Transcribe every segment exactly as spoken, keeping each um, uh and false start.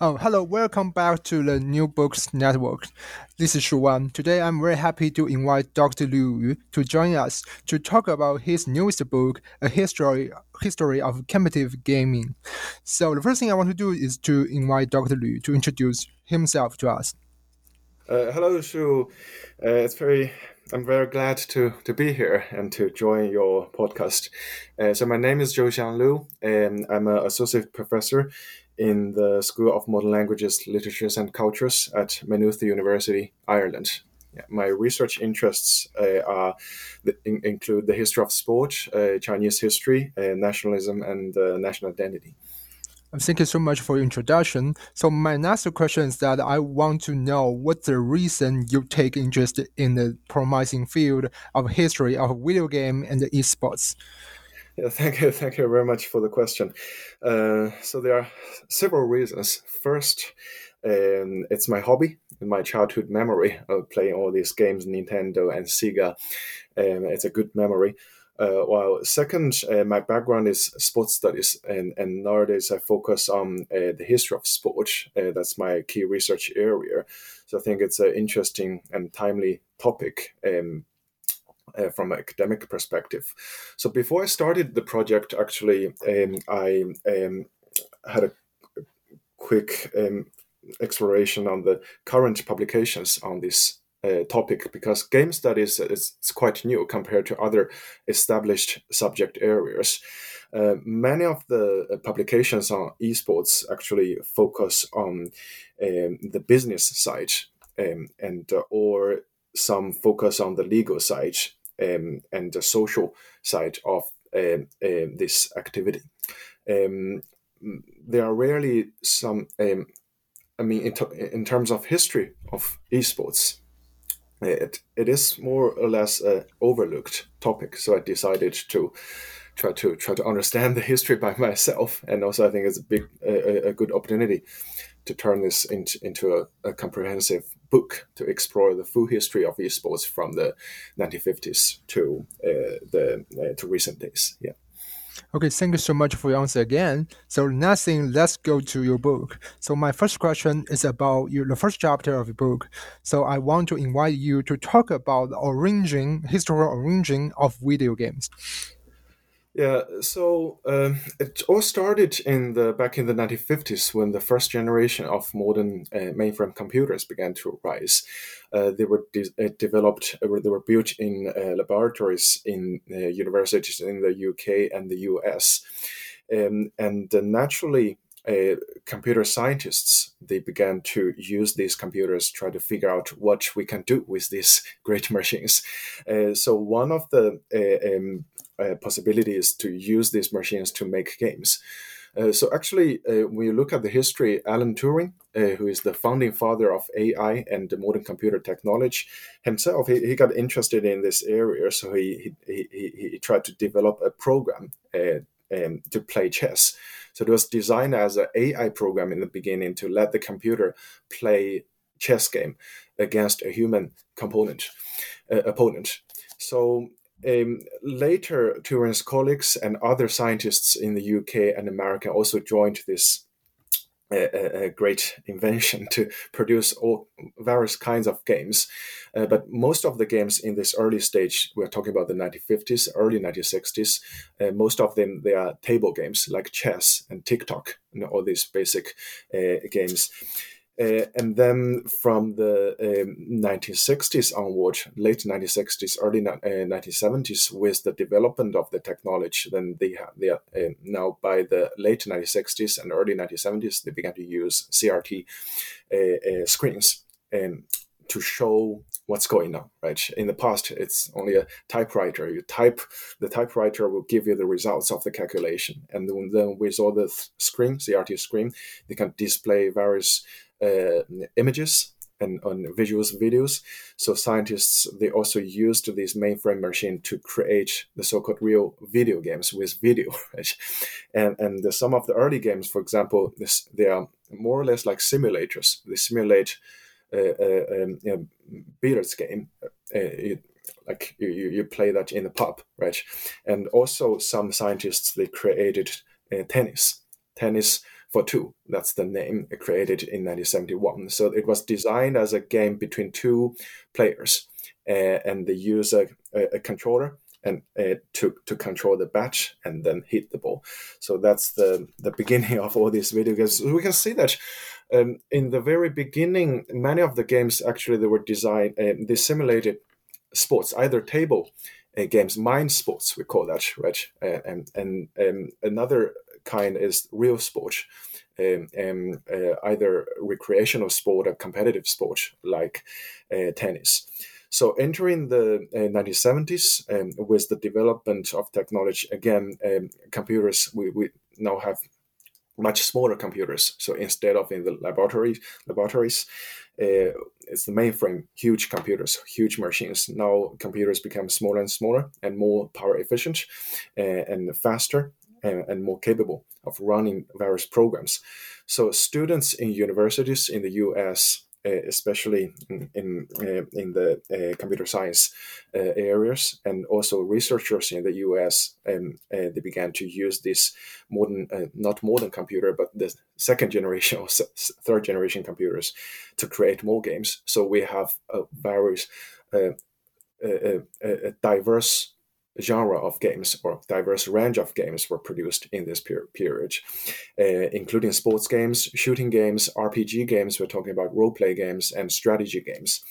Oh, hello, welcome back to the New Books Network. This is Shu Wan. Today, I'm very happy to invite Doctor Liu Yu to join us to talk about his newest book, A History History of Competitive Gaming. So the first thing I want to do is to invite Doctor Liu to introduce himself to us. Uh, hello, Shu. Uh, it's very... I'm very glad to, to be here and to join your podcast. Uh, so my name is Zhou Liu, and I'm an associate professor in the School of Modern Languages, Literatures and Cultures at Maynooth University, Ireland. Yeah, my research interests uh, are the, in, include the history of sport, uh, Chinese history, uh, nationalism, and uh, national identity. Thank you so much for your introduction. So my next question is that I want to know what's the reason you take interest in the promising field of history of video game and esports. Yeah, thank you, thank you very much for the question. Uh, so there are several reasons. First, um, it's my hobby, my childhood memory of playing all these games, Nintendo and Sega. Um, it's a good memory. Uh, well, second, uh, my background is sports studies, and, and nowadays I focus on uh, the history of sport. Uh, that's my key research area. So I think it's an interesting and timely topic um, uh, from an academic perspective. So before I started the project, actually, um, I um, had a quick um, exploration on the current publications on this Uh, topic, because game studies is, is quite new compared to other established subject areas. Uh, many of the publications on esports actually focus on um, the business side, um, and uh, or some focus on the legal side um, and the social side of um, uh, this activity. Um, there are rarely some, um, I mean, in, t- in terms of history of esports, It it is more or less an overlooked topic, so I decided to try to try to understand the history by myself, and also I think it's a big a, a good opportunity to turn this into into a, a comprehensive book to explore the full history of esports from the nineteen fifties to uh, the uh, to recent days. Yeah. Okay, thank you so much for your answer again. So nothing, let's go to your book. So my first question is about your, the first chapter of your book. So I want to invite you to talk about the origin, historical origin of video games. Yeah, so um, it all started in the back in the nineteen fifties when the first generation of modern uh, mainframe computers began to rise. Uh, they were de- uh, developed, uh, they were built in uh, laboratories in uh, universities in the U K and the U S, um, and uh, naturally, Uh, computer scientists, they began to use these computers to try to figure out what we can do with these great machines. Uh, so one of the uh, um, uh, possibilities to use these machines to make games. Uh, so actually, uh, when you look at the history, Alan Turing, uh, who is the founding father of A I and modern computer technology, himself, he, he got interested in this area. So he he, he, he tried to develop a program uh, Um, to play chess. So it was designed as an A I program in the beginning to let the computer play chess game against a human component, uh, opponent. So um, later, Turing's colleagues and other scientists in the U K and America also joined this a, a great invention to produce all various kinds of games. Uh, but most of the games in this early stage, we're talking about the nineteen fifties, early nineteen sixties, uh, most of them, they are table games like chess and tic-tac and all these basic uh, games. Uh, and then from the um, nineteen sixties onward, late nineteen sixties, early uh, nineteen seventies, with the development of the technology, then they, ha- they are, uh, now by the late nineteen sixties and early nineteen seventies, they began to use C R T uh, uh, screens um, to show what's going on, right? In the past, it's only a typewriter. You type, the typewriter will give you the results of the calculation. And then with all the th- screen, C R T screen, they can display various Uh, images and on visuals, videos. So scientists, they also used these mainframe machine to create the so-called real video games with video. Right? And and the, some of the early games, for example, this, they are more or less like simulators. They simulate a uh, uh, um, you know, billiards game. Uh, it, like you, you play that in the pub, right? And also some scientists, they created uh, tennis. Tennis for two, that's the name, created in nineteen seventy-one. So it was designed as a game between two players, uh, and they use a, a, a controller and uh, to to control the bat and then hit the ball. So that's the, the beginning of all these video games. We can see that um, in the very beginning, many of the games actually they were designed, uh, they simulated sports, either table uh, games, mind sports we call that, right? Uh, and and um, another kind is real sport, um, um, uh, either recreational sport or competitive sport like uh, tennis. So entering the uh, nineteen seventies um, with the development of technology, again, um, computers, we, we now have much smaller computers. So instead of in the laboratory, laboratories, uh, it's the mainframe, huge computers, huge machines. Now computers become smaller and smaller and more power efficient uh, and faster. And, and more capable of running various programs. So students in universities in the U S, uh, especially in in, uh, in the uh, computer science uh, areas, and also researchers in the U S, um, uh, they began to use this modern, uh, not modern computer, but the second generation or third generation computers to create more games. So we have a various, uh, a, a, a diverse genre of games or diverse range of games were produced in this per- period, uh, including sports games, shooting games, R P G games, we're talking about role-play games and strategy games.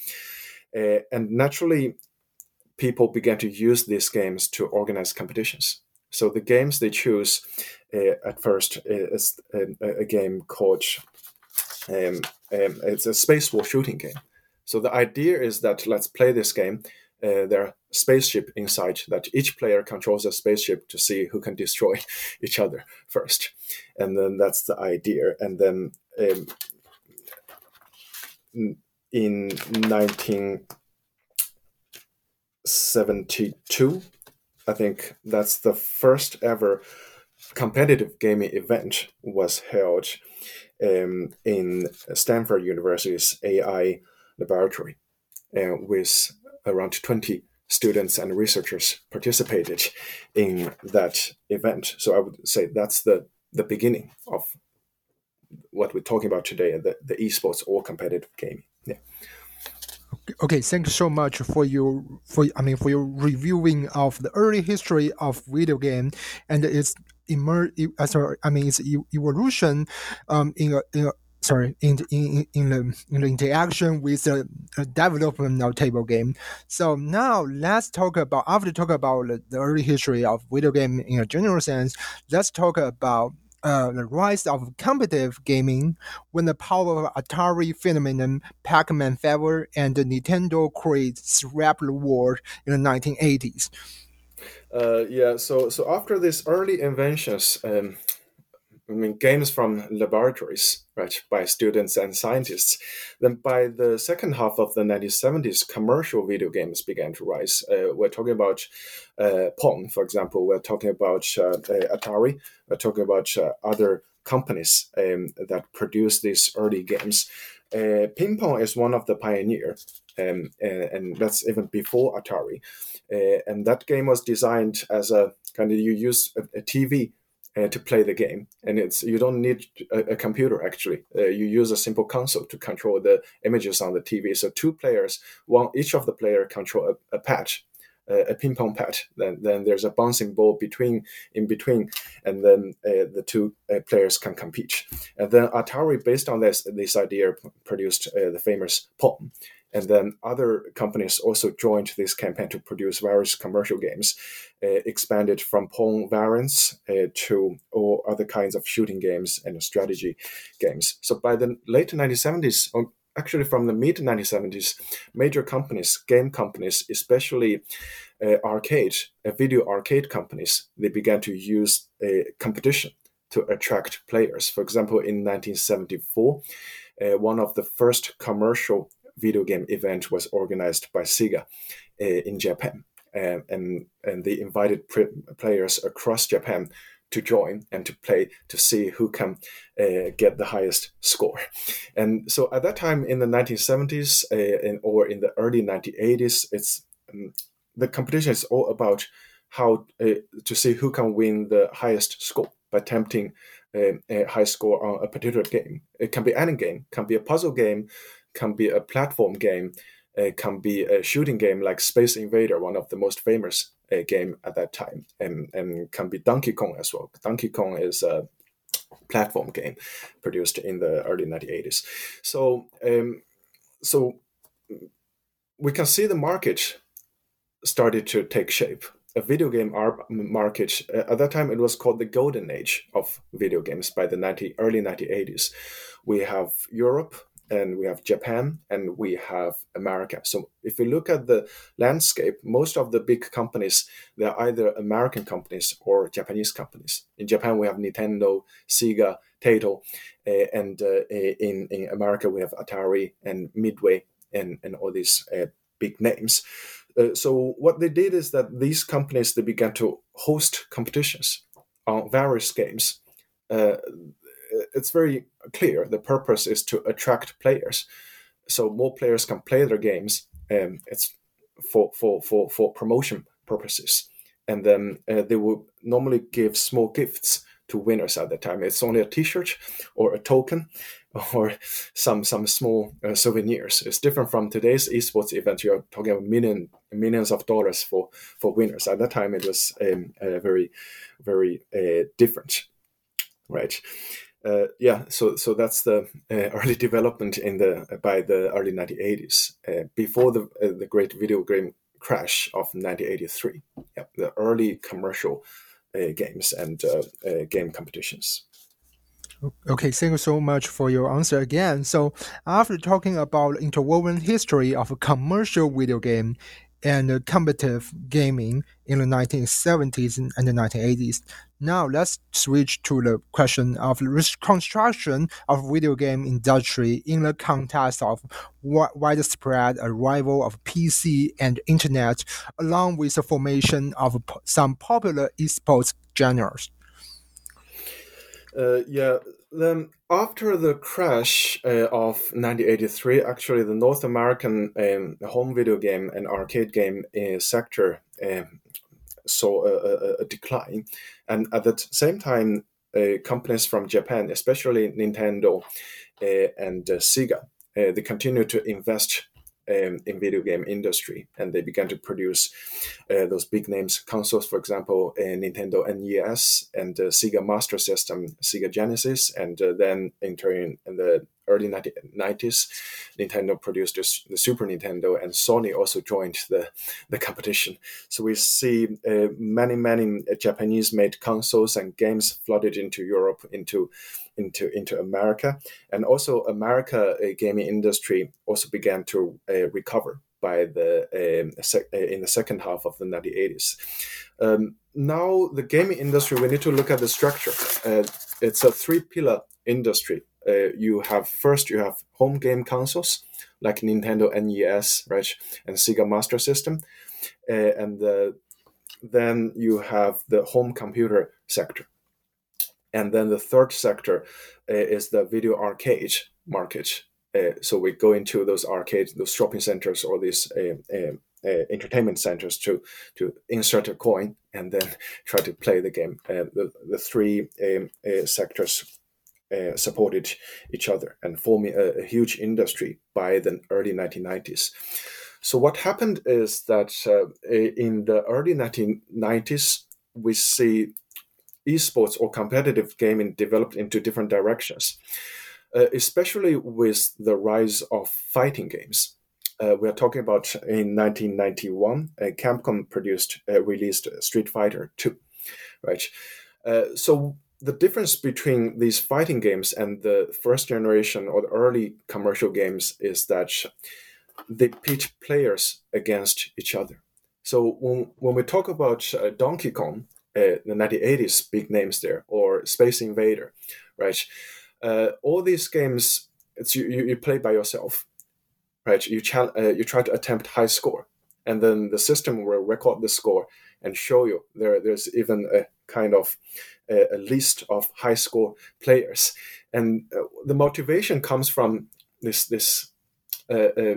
Uh, and naturally, people began to use these games to organize competitions. So the games they choose uh, at first is a, a game called, um, um, it's a space war shooting game. So the idea is that let's play this game. Uh, there are spaceship inside that each player controls a spaceship to see who can destroy each other first. And then that's the idea. And then um, in nineteen seventy-two, I think that's the first ever competitive gaming event was held um, in Stanford University's A I laboratory uh, with around twenty students and researchers participated in that event. So I would say that's the, the beginning of what we're talking about today, the, the esports or competitive gaming. Yeah. Okay, thanks so much for your for I mean for your reviewing of the early history of video game and its emer sorry, I mean its evolution um in a in a Sorry, in in in the, in the interaction with the development of table game. So now let's talk about after talk about the early history of video game in a general sense. Let's talk about uh, the rise of competitive gaming when the power of Atari phenomenon, Pac-Man fever, and the Nintendo craze swept the world in the nineteen eighties. Uh, yeah. So so after these early inventions. Um... I mean, games from laboratories, right, by students and scientists. Then by the second half of the nineteen seventies, commercial video games began to rise. Uh, we're talking about uh, Pong, for example. We're talking about uh, Atari. We're talking about uh, other companies um, that produce these early games. Uh, Ping Pong is one of the pioneers, um, and, and that's even before Atari. Uh, and that game was designed as a kind of, you use a, a T V uh, to play the game. And it's you don't need a, a computer, actually. Uh, you use a simple console to control the images on the T V. So two players, one each of the player control a, a patch, uh, a ping pong patch. Then then there's a bouncing ball between in between, and then uh, the two uh, players can compete. And then Atari, based on this this idea, produced uh, the famous Pong. And then other companies also joined this campaign to produce various commercial games, uh, expanded from Pong variants uh, to all other kinds of shooting games and strategy games. So by the late nineteen seventies, or actually from the mid nineteen seventies, major companies, game companies, especially uh, arcade, uh, video arcade companies, they began to use uh, competition to attract players. For example, in nineteen seventy-four, uh, one of the first commercial video game event was organized by Sega uh, in Japan, uh, and and they invited pre- players across Japan to join and to play to see who can uh, get the highest score. And so at that time in the nineteen seventies uh, and, or in the early nineteen eighties, it's um, the competition is all about how uh, to see who can win the highest score by attempting uh, a high score on a particular game. It can be any game, can be a puzzle game, can be a platform game, uh, can be a shooting game like Space Invader, one of the most famous uh, game at that time, and, and can be Donkey Kong as well. Donkey Kong is a platform game produced in the early nineteen eighties. So, um, so we can see the market started to take shape. A video game market, at that time it was called the golden age of video games by the nineteen, early nineteen eighties. We have Europe, and we have Japan, and we have America. So if you look at the landscape, most of the big companies, they're either American companies or Japanese companies. In Japan, we have Nintendo, Sega, Taito, uh, and uh, in, in America, we have Atari and Midway and, and all these uh, big names. Uh, so what they did is that these companies, they began to host competitions on various games. Uh, It's very clear the purpose is to attract players, so more players can play their games. Um, it's for for for for promotion purposes, and then uh, they will normally give small gifts to winners at the time. It's only a T-shirt or a token or some some small uh, souvenirs. It's different from today's esports event. You're talking about million millions of dollars for for winners. At that time, it was um, uh, very very uh, different, right? Uh, yeah, so so that's the uh, early development in the by the early nineteen eighties, uh, before the uh, the great video game crash of nineteen eighty-three. Yeah, the early commercial uh, games and uh, uh, game competitions. Okay, thank you so much for your answer again. So after talking about interwoven history of a commercial video game and competitive gaming in the nineteen seventies and the nineteen eighties. Now let's switch to the question of reconstruction of video game industry in the context of widespread arrival of P C and internet, along with the formation of some popular esports genres. Uh, yeah, then after the crash uh, of nineteen eighty-three, actually the North American um, home video game and arcade game uh, sector um, saw a, a, a decline. And at the same time, uh, companies from Japan, especially Nintendo uh, and uh, Sega, uh, they continued to invest Um, in video game industry, and they began to produce uh, those big names consoles, for example, uh, Nintendo N E S and uh, Sega Master System, Sega Genesis, and uh, then in turn in the early nineteen nineties, Nintendo produced the Super Nintendo, and Sony also joined the, the competition. So we see uh, many, many Japanese-made consoles and games flooded into Europe, into into into America, and also America uh, gaming industry also began to uh, recover by the uh, sec- in the second half of the nineteen eighties. Um, now the gaming industry, we need to look at the structure. Uh, it's a three-pillar industry. Uh, you have first you have home game consoles like Nintendo N E S, right, and Sega Master System, uh, and the, then you have the home computer sector, and then the third sector uh, is the video arcade market. Uh, so we go into those arcades, those shopping centers, or these uh, uh, uh, entertainment centers to to insert a coin and then try to play the game. Uh, the, the three um, uh, sectors uh, supported each other and forming a, a huge industry by the early nineteen nineties. So what happened is that uh, in the early nineteen nineties, we see esports or competitive gaming developed into different directions, uh, especially with the rise of fighting games. Uh, we are talking about in nineteen ninety-one, uh, Capcom produced uh, released Street Fighter two, right? Uh, so the difference between these fighting games and the first generation or the early commercial games is that they pit players against each other. So when when we talk about uh, Donkey Kong, uh, the nineteen eighties big names there, or Space Invader, right? Uh, all these games, it's you, you play by yourself. Right, you, chal- uh, you try to attempt high score, and then the system will record the score and show you. There, there's even a kind of a, a list of high score players, and uh, the motivation comes from this. This, uh, uh,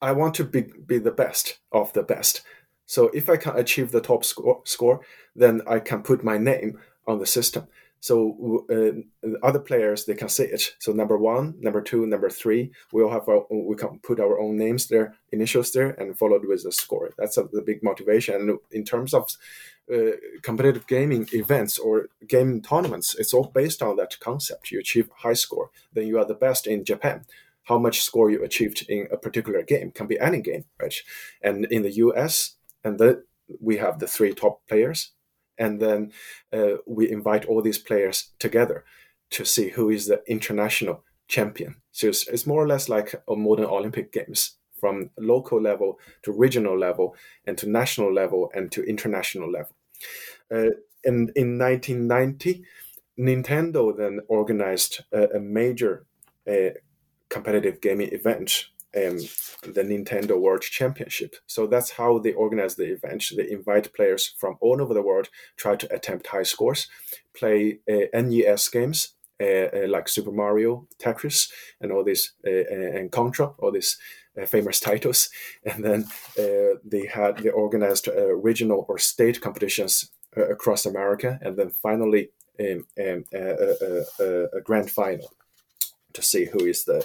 I want to be be the best of the best. So if I can achieve the top score, score, then I can put my name on the system. So uh, other players, they can see it. So number one, number two, number three, we all have our own, we can put our own names there, initials there, and followed with a score. That's a, the big motivation. And in terms of uh, competitive gaming events or gaming tournaments, it's all based on that concept. You achieve high score, then you are the best in Japan. How much score you achieved in a particular game can be any game, right? And in the U S, and the, we have the three top players. And then uh, we invite all these players together to see who is the international champion. So it's, it's more or less like a modern Olympic Games, from local level to regional level and to national level and to international level. Uh, and in nineteen ninety, Nintendo then organized a, a major uh, competitive gaming event, Um, the Nintendo World Championship. So that's how they organize the event. They invite players from all over the world, try to attempt high scores, play uh, N E S games uh, uh, like Super Mario, Tetris, and all these, uh, and Contra, all these uh, famous titles. And then uh, they had they organized uh, regional or state competitions uh, across America, and then finally um, um, uh, uh, uh, uh, a grand final to see who is the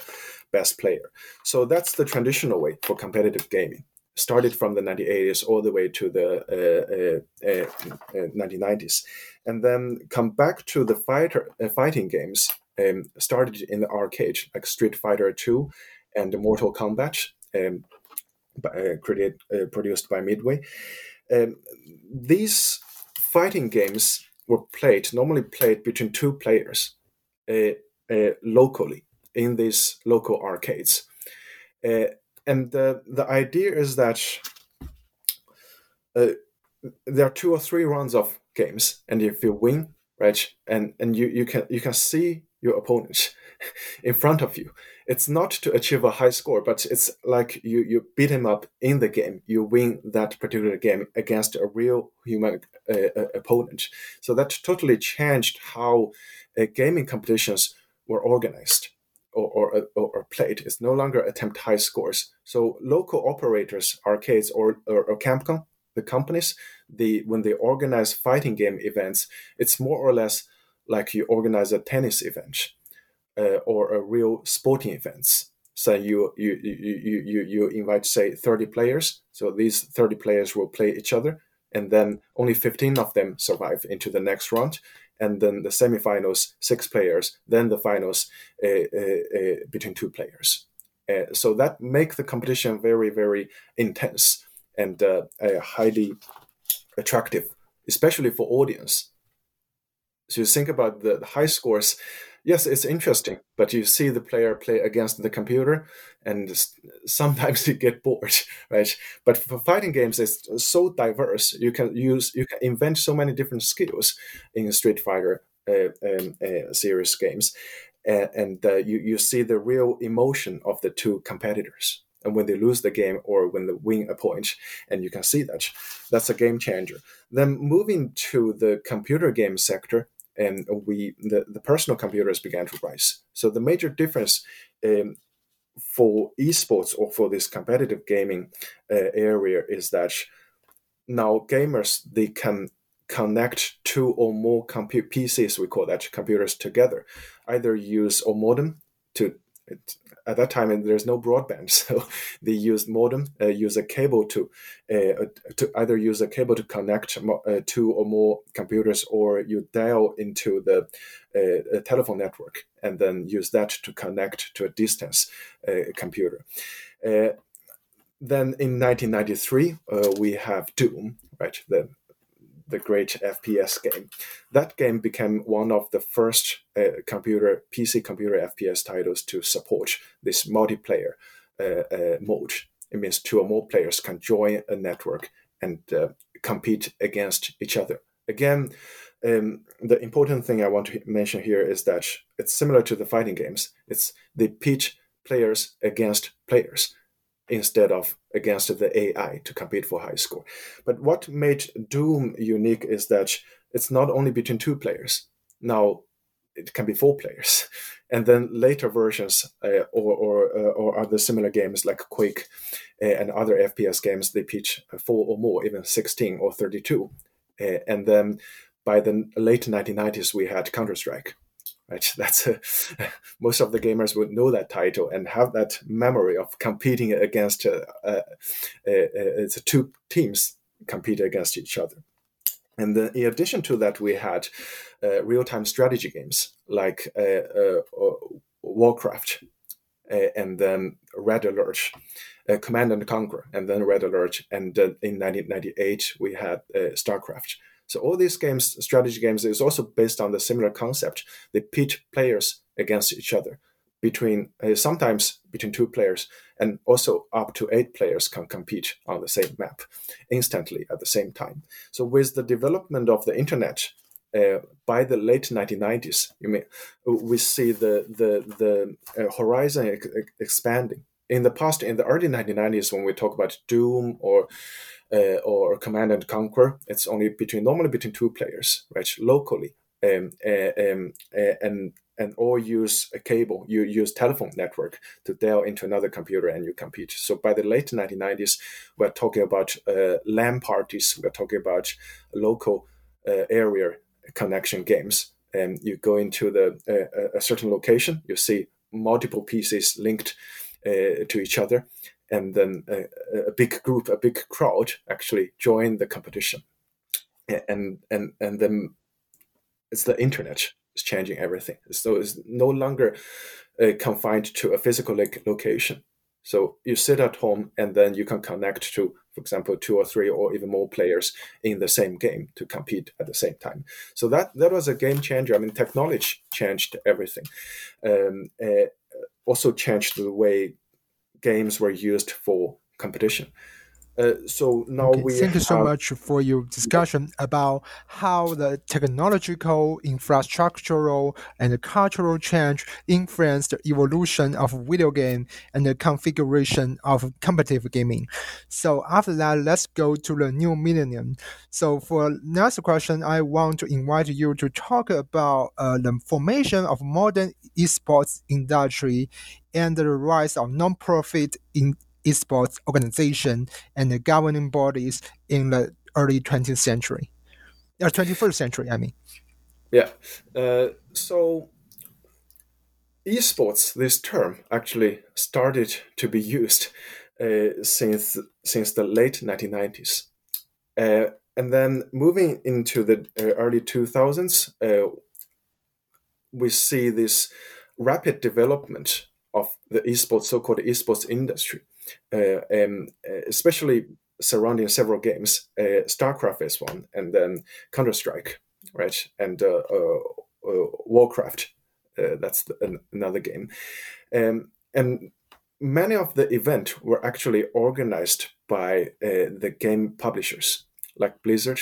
best player. So that's the traditional way for competitive gaming. Started from the nineteen eighties all the way to the uh, uh, uh, nineteen nineties, and then come back to the fighter uh, fighting games. Um, started in the arcade, like Street Fighter two and Mortal Kombat, um, by, uh, created uh, produced by Midway. Um, these fighting games were played normally played between two players, uh, uh, locally, in these local arcades. Uh, and the, the idea is that uh, there are two or three rounds of games, and if you win, right, and, and you, you can you can see your opponent in front of you. It's not to achieve a high score, but it's like you, you beat him up in the game. You win that particular game against a real human uh, opponent. So that totally changed how uh, gaming competitions were organized. Or, or, or played. It's no longer attempt high scores. So local operators, arcades, or, or, or Capcom, the companies, they, when they organize fighting game events, it's more or less like you organize a tennis event uh, or a real sporting event. So you you, you you you invite, say, thirty players. So these thirty players will play each other, and then only fifteen of them survive into the next round. And then the semifinals, six players. Then the finals, uh, uh, uh, between two players. Uh, so that makes the competition very, very intense and uh, uh, highly attractive, especially for audience. So you think about the, the high scores. Yes, it's interesting, but you see the player play against the computer, and sometimes you get bored, right? But for fighting games, it's so diverse. You can use, you can invent so many different skills in Street Fighter uh, um, uh, series games, uh, and uh, you you see the real emotion of the two competitors, and when they lose the game or when they win a point, and you can see that. That's a game changer. Then moving to the computer game sector. And we the, the personal computers began to rise. So the major difference um, for esports or for this competitive gaming uh, area is that now gamers, they can connect two or more compu- P Cs, we call that computers, together, either use a modem to, at that time there's no broadband, so they used modem, uh, use a cable to, uh, to either use a cable to connect uh, two or more computers, or you dial into the uh, telephone network and then use that to connect to a distance uh, computer. Uh, then in nineteen ninety-three, uh, we have Doom, right? The the great F P S game. That game became one of the first uh, computer P C computer F P S titles to support this multiplayer uh, uh, mode. It means two or more players can join a network and uh, compete against each other. Again, um, the important thing I want to mention here is that it's similar to the fighting games. It's they pit players against players instead of against the A I to compete for high score. But what made Doom unique is that it's not only between two players. Now it can be four players, and then later versions uh, or or uh, or other similar games like Quake and other F P S games, they pitch four or more, even sixteen or thirty-two. Uh, and then by the late nineteen nineties, we had Counter-Strike. Right, that's a, most of the gamers would know that title and have that memory of competing against uh, uh, uh, uh, two teams compete against each other. And then in addition to that, we had uh, real-time strategy games like uh, uh, Warcraft uh, and then Red Alert, uh, Command and Conquer, and then Red Alert. And uh, in nineteen ninety-eight, we had uh, StarCraft. So all these games, strategy games, is also based on the similar concept. They pit players against each other, between uh, sometimes between two players, and also up to eight players can compete on the same map instantly at the same time. So with the development of the internet, uh, by the late nineteen nineties, you mean, we see the the the uh, horizon ex- expanding. In the past, in the early nineteen nineties, when we talk about Doom or uh, or Command and Conquer, it's only between normally between two players, right? Locally, um, uh, um, uh, and and or use a cable, you use telephone network to dial into another computer and you compete. So by the late nineteen nineties, we're talking about uh, LAN parties, we're talking about local uh, area connection games, and you go into the uh, a certain location, you see multiple P Cs linked Uh, to each other, and then uh, a big group, a big crowd actually join the competition, and and and then it's the internet is changing everything. So it's no longer uh, confined to a physical like, location. So you sit at home, and then you can connect to, for example, two or three or even more players in the same game to compete at the same time. So that that was a game changer. I mean, technology changed everything. Um, uh, also changed the way games were used for competition. Uh, so now okay. we Thank have... you so much for your discussion about how the technological, infrastructural, and cultural change influenced the evolution of video game and the configuration of competitive gaming. So after that, let's go to the new millennium. So for next question, I want to invite you to talk about uh, the formation of modern esports industry and the rise of non-profit in esports organization and the governing bodies in the early twentieth century, or twenty-first century, I mean. Yeah. Uh, so esports, this term, actually started to be used uh, since since the late nineteen nineties. Uh, and then moving into the early two thousands, uh, we see this rapid development of the esports, so-called esports industry. Uh, um, especially surrounding several games, uh, StarCraft is one, and then Counter-Strike, right, and uh, uh, uh, Warcraft. Uh, that's the, an, another game, um, and many of the events were actually organized by uh, the game publishers like Blizzard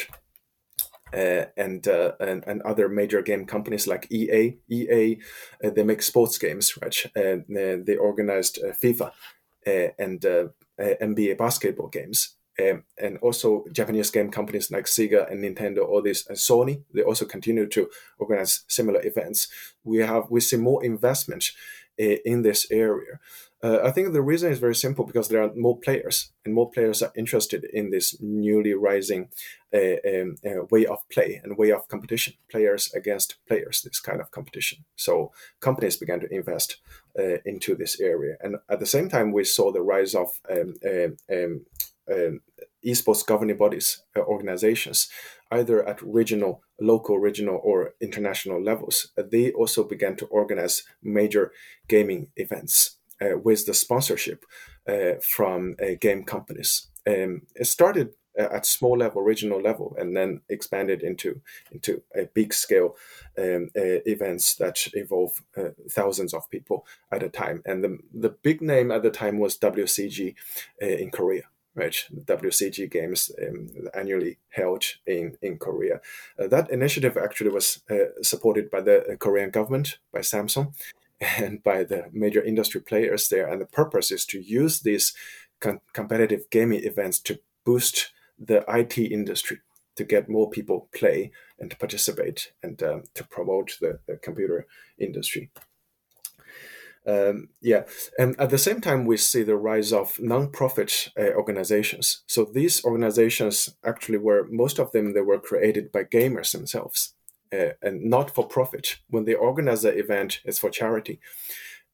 uh, and, uh, and and other major game companies like E A. E A uh, they make sports games, right? And uh, they organized uh, FIFA. Uh, and uh, uh, N B A basketball games, um, and also Japanese game companies like Sega and Nintendo, all this, and Sony, they also continue to organize similar events. We have we see more investment uh, in this area, Uh, I think the reason is very simple, because there are more players, and more players are interested in this newly rising uh, um, uh, way of play and way of competition, players against players, this kind of competition. So companies began to invest uh, into this area. And at the same time, we saw the rise of um, um, um, um, esports governing bodies, uh, organizations, either at regional, local, regional, or international levels. Uh, they also began to organize major gaming events. Uh, with the sponsorship uh, from uh, game companies. Um, it started uh, at small level, regional level, and then expanded into into a big scale um, uh, events that involve uh, thousands of people at a time. And the, the big name at the time was W C G uh, in Korea, right? W C G games um, annually held in, in Korea. Uh, that initiative actually was uh, supported by the Korean government, by Samsung, and by the major industry players there. And the purpose is to use these com- competitive gaming events to boost the I T industry, to get more people play and to participate, and um, to promote the, the computer industry. Um, yeah. And at the same time, we see the rise of non-profit uh, organizations. So these organizations actually were, most of them, they were created by gamers themselves. Uh, and not for profit. When they organize the event, it's for charity.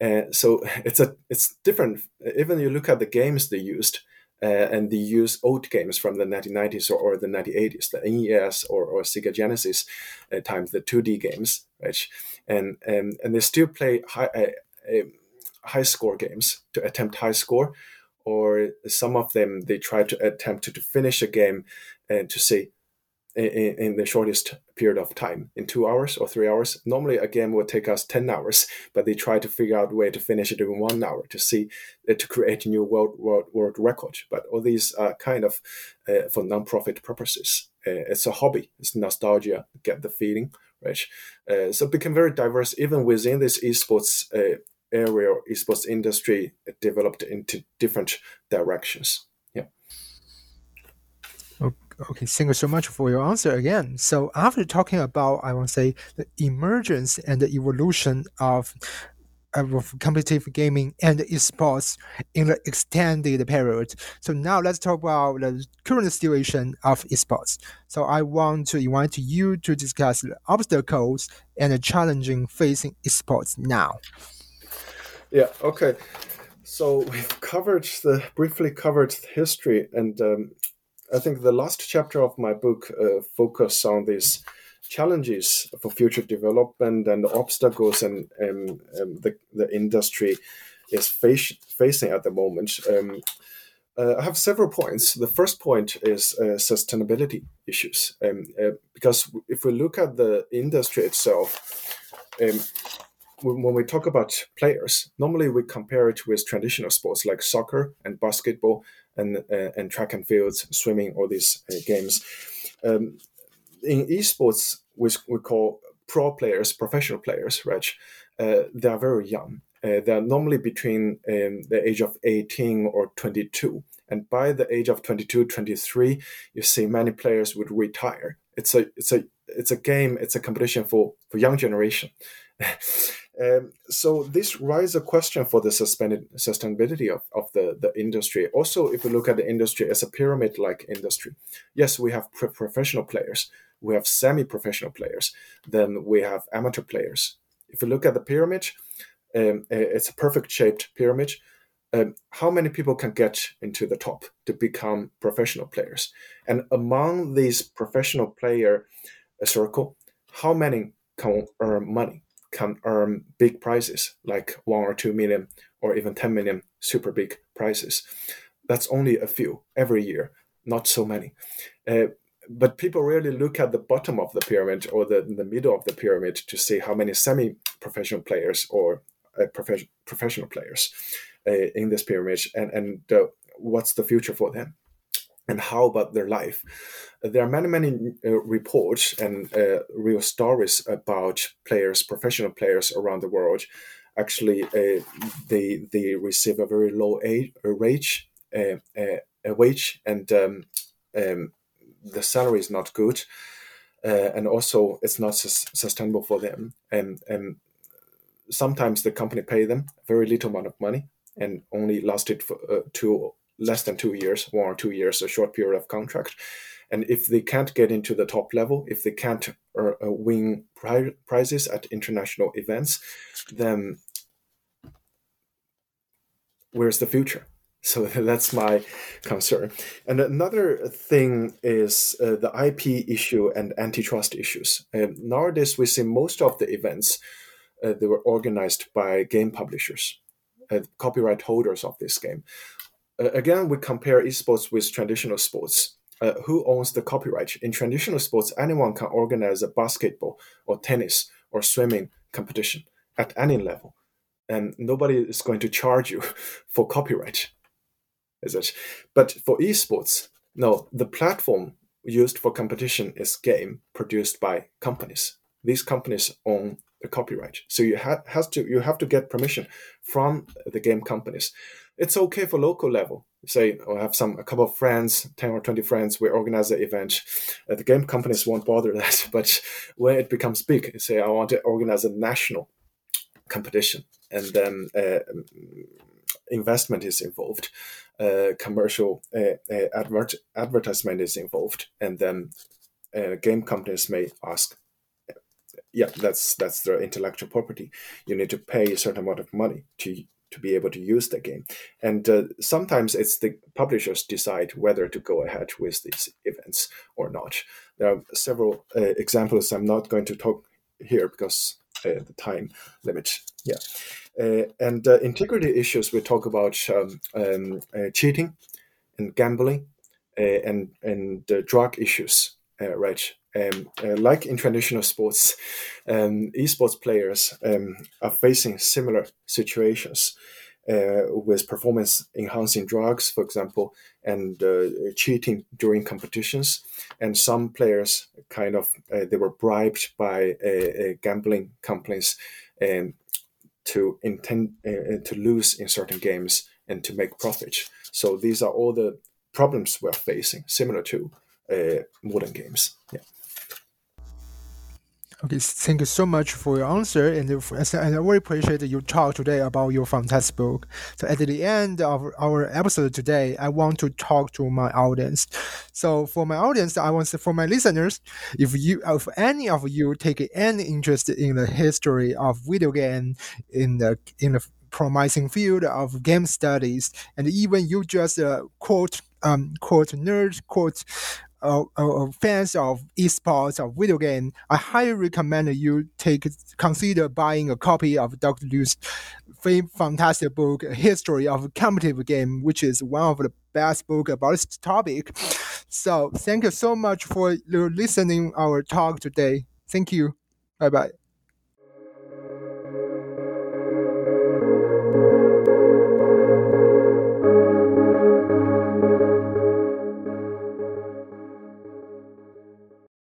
Uh, so it's a it's different. Even you look at the games they used, uh, and they use old games from the nineteen nineties or, or the nineteen eighties, the N E S or, or Sega Genesis uh, times, the two D games, right? And and and they still play high uh, uh, high score games to attempt high score, or some of them they try to attempt to, to finish a game and to say, In, in the shortest period of time, in two hours or three hours. Normally a game would take us ten hours, but they try to figure out a way to finish it in one hour to see, uh, to create a new world, world, world record. But all these are kind of uh, for non-profit purposes. Uh, it's a hobby. It's nostalgia, get the feeling, right? Uh, so it became very diverse, even within this esports uh, area or esports industry. It developed into different directions. Yeah. Okay. Okay, thank you so much for your answer again. So after talking about, I want to say, the emergence and the evolution of, of competitive gaming and esports in the extended period, so now let's talk about the current situation of esports. So I want to invite you to discuss the obstacles and the challenges facing esports now. Yeah, okay. So we've covered the, briefly covered the history, and um, I think the last chapter of my book uh, focuses on these challenges for future development and the obstacles and, um, and the, the industry is face, facing at the moment. Um, uh, I have several points. The first point is uh, sustainability issues, um, uh, because if we look at the industry itself, um, when we talk about players, normally we compare it with traditional sports like soccer and basketball and uh, and track and fields, swimming, all these uh, games. Um, in esports, which we call pro players, professional players, right? Uh, they are very young. Uh, they are normally between um, the age of eighteen or twenty-two. And by the age of twenty-two, twenty-three, you see many players would retire. It's a it's a it's a game. It's a competition for for young generation. Um, so this raises a question for the suspended sustainability of, of the, the industry. Also, if we look at the industry as a pyramid-like industry, yes, we have pre- professional players, we have semi-professional players, then we have amateur players. If we look at the pyramid, um, it's a perfect-shaped pyramid. Um, how many people can get into the top to become professional players? And among these professional player circle, how many can earn money? Can earn big prizes like one or two million or even ten million super big prizes. That's only a few every year, not so many. Uh, but people really look at the bottom of the pyramid or the, the middle of the pyramid to see how many semi-professional players or uh, prof- professional players uh, in this pyramid and, and uh, what's the future for them. And how about their life? There are many, many uh, reports and uh, real stories about players, professional players around the world. Actually, uh, they they receive a very low age, a wage, uh, uh, a wage, and um, um, the salary is not good, uh, and also it's not su- sustainable for them. And and sometimes the company pay them very little amount of money. and only lasted for uh, two, less than two years, one or two years, a short period of contract. And if they can't get into the top level, if they can't uh, win pri- prizes at international events, then where's the future? So that's my concern. And another thing is uh, the I P issue and antitrust issues. Um, nowadays, we see most of the events, uh, they were organized by game publishers, uh, copyright holders of this game. Uh, again, we compare esports with traditional sports. Uh, who owns the copyright? In traditional sports, anyone can organize a basketball or tennis or swimming competition at any level. And nobody is going to charge you for copyright. Is it? But for esports, no, the platform used for competition is game produced by companies. These companies own the copyright, so you ha- has to you have to get permission from the game companies. It's okay for local level. Say, I have some a couple of friends, ten or twenty friends. We organize an event. Uh, the game companies won't bother that. But when it becomes big, say I want to organize a national competition, and then uh, investment is involved. Uh, commercial uh, uh, advert- advertisement is involved, and then uh, game companies may ask, "Yeah, that's that's their intellectual property. You need to pay a certain amount of money to to be able to use the game." And uh, sometimes it's the publishers decide whether to go ahead with these events or not. There are several uh, examples. I'm not going to talk here because uh, the time limit. Yeah. Uh, and uh, integrity issues, we talk about um, um, uh, cheating and gambling uh, and and uh, drug issues, uh, right? Um, uh, like in traditional sports, um, esports players um, are facing similar situations uh, with performance-enhancing drugs, for example, and uh, cheating during competitions. And some players kind of, uh, they were bribed by uh, uh, gambling companies and to intend uh, to lose in certain games and to make profit. So these are all the problems we're facing, similar to uh, modern games. Yeah. Okay, thank you so much for your answer, and, and I really appreciate your talk today about your fantastic book. So at the end of our episode today, I want to talk to my audience. So for my audience, I want to, for my listeners, if you, if any of you take any interest in the history of video game, in the in the promising field of game studies, and even you just uh, quote um quote nerd quote. Uh, uh, fans of esports, of video game, I highly recommend you take consider buying a copy of Doctor Liu's fantastic book, History of Competitive Game, which is one of the best book about this topic. So thank you so much for listening our talk today. Thank you. Bye-bye.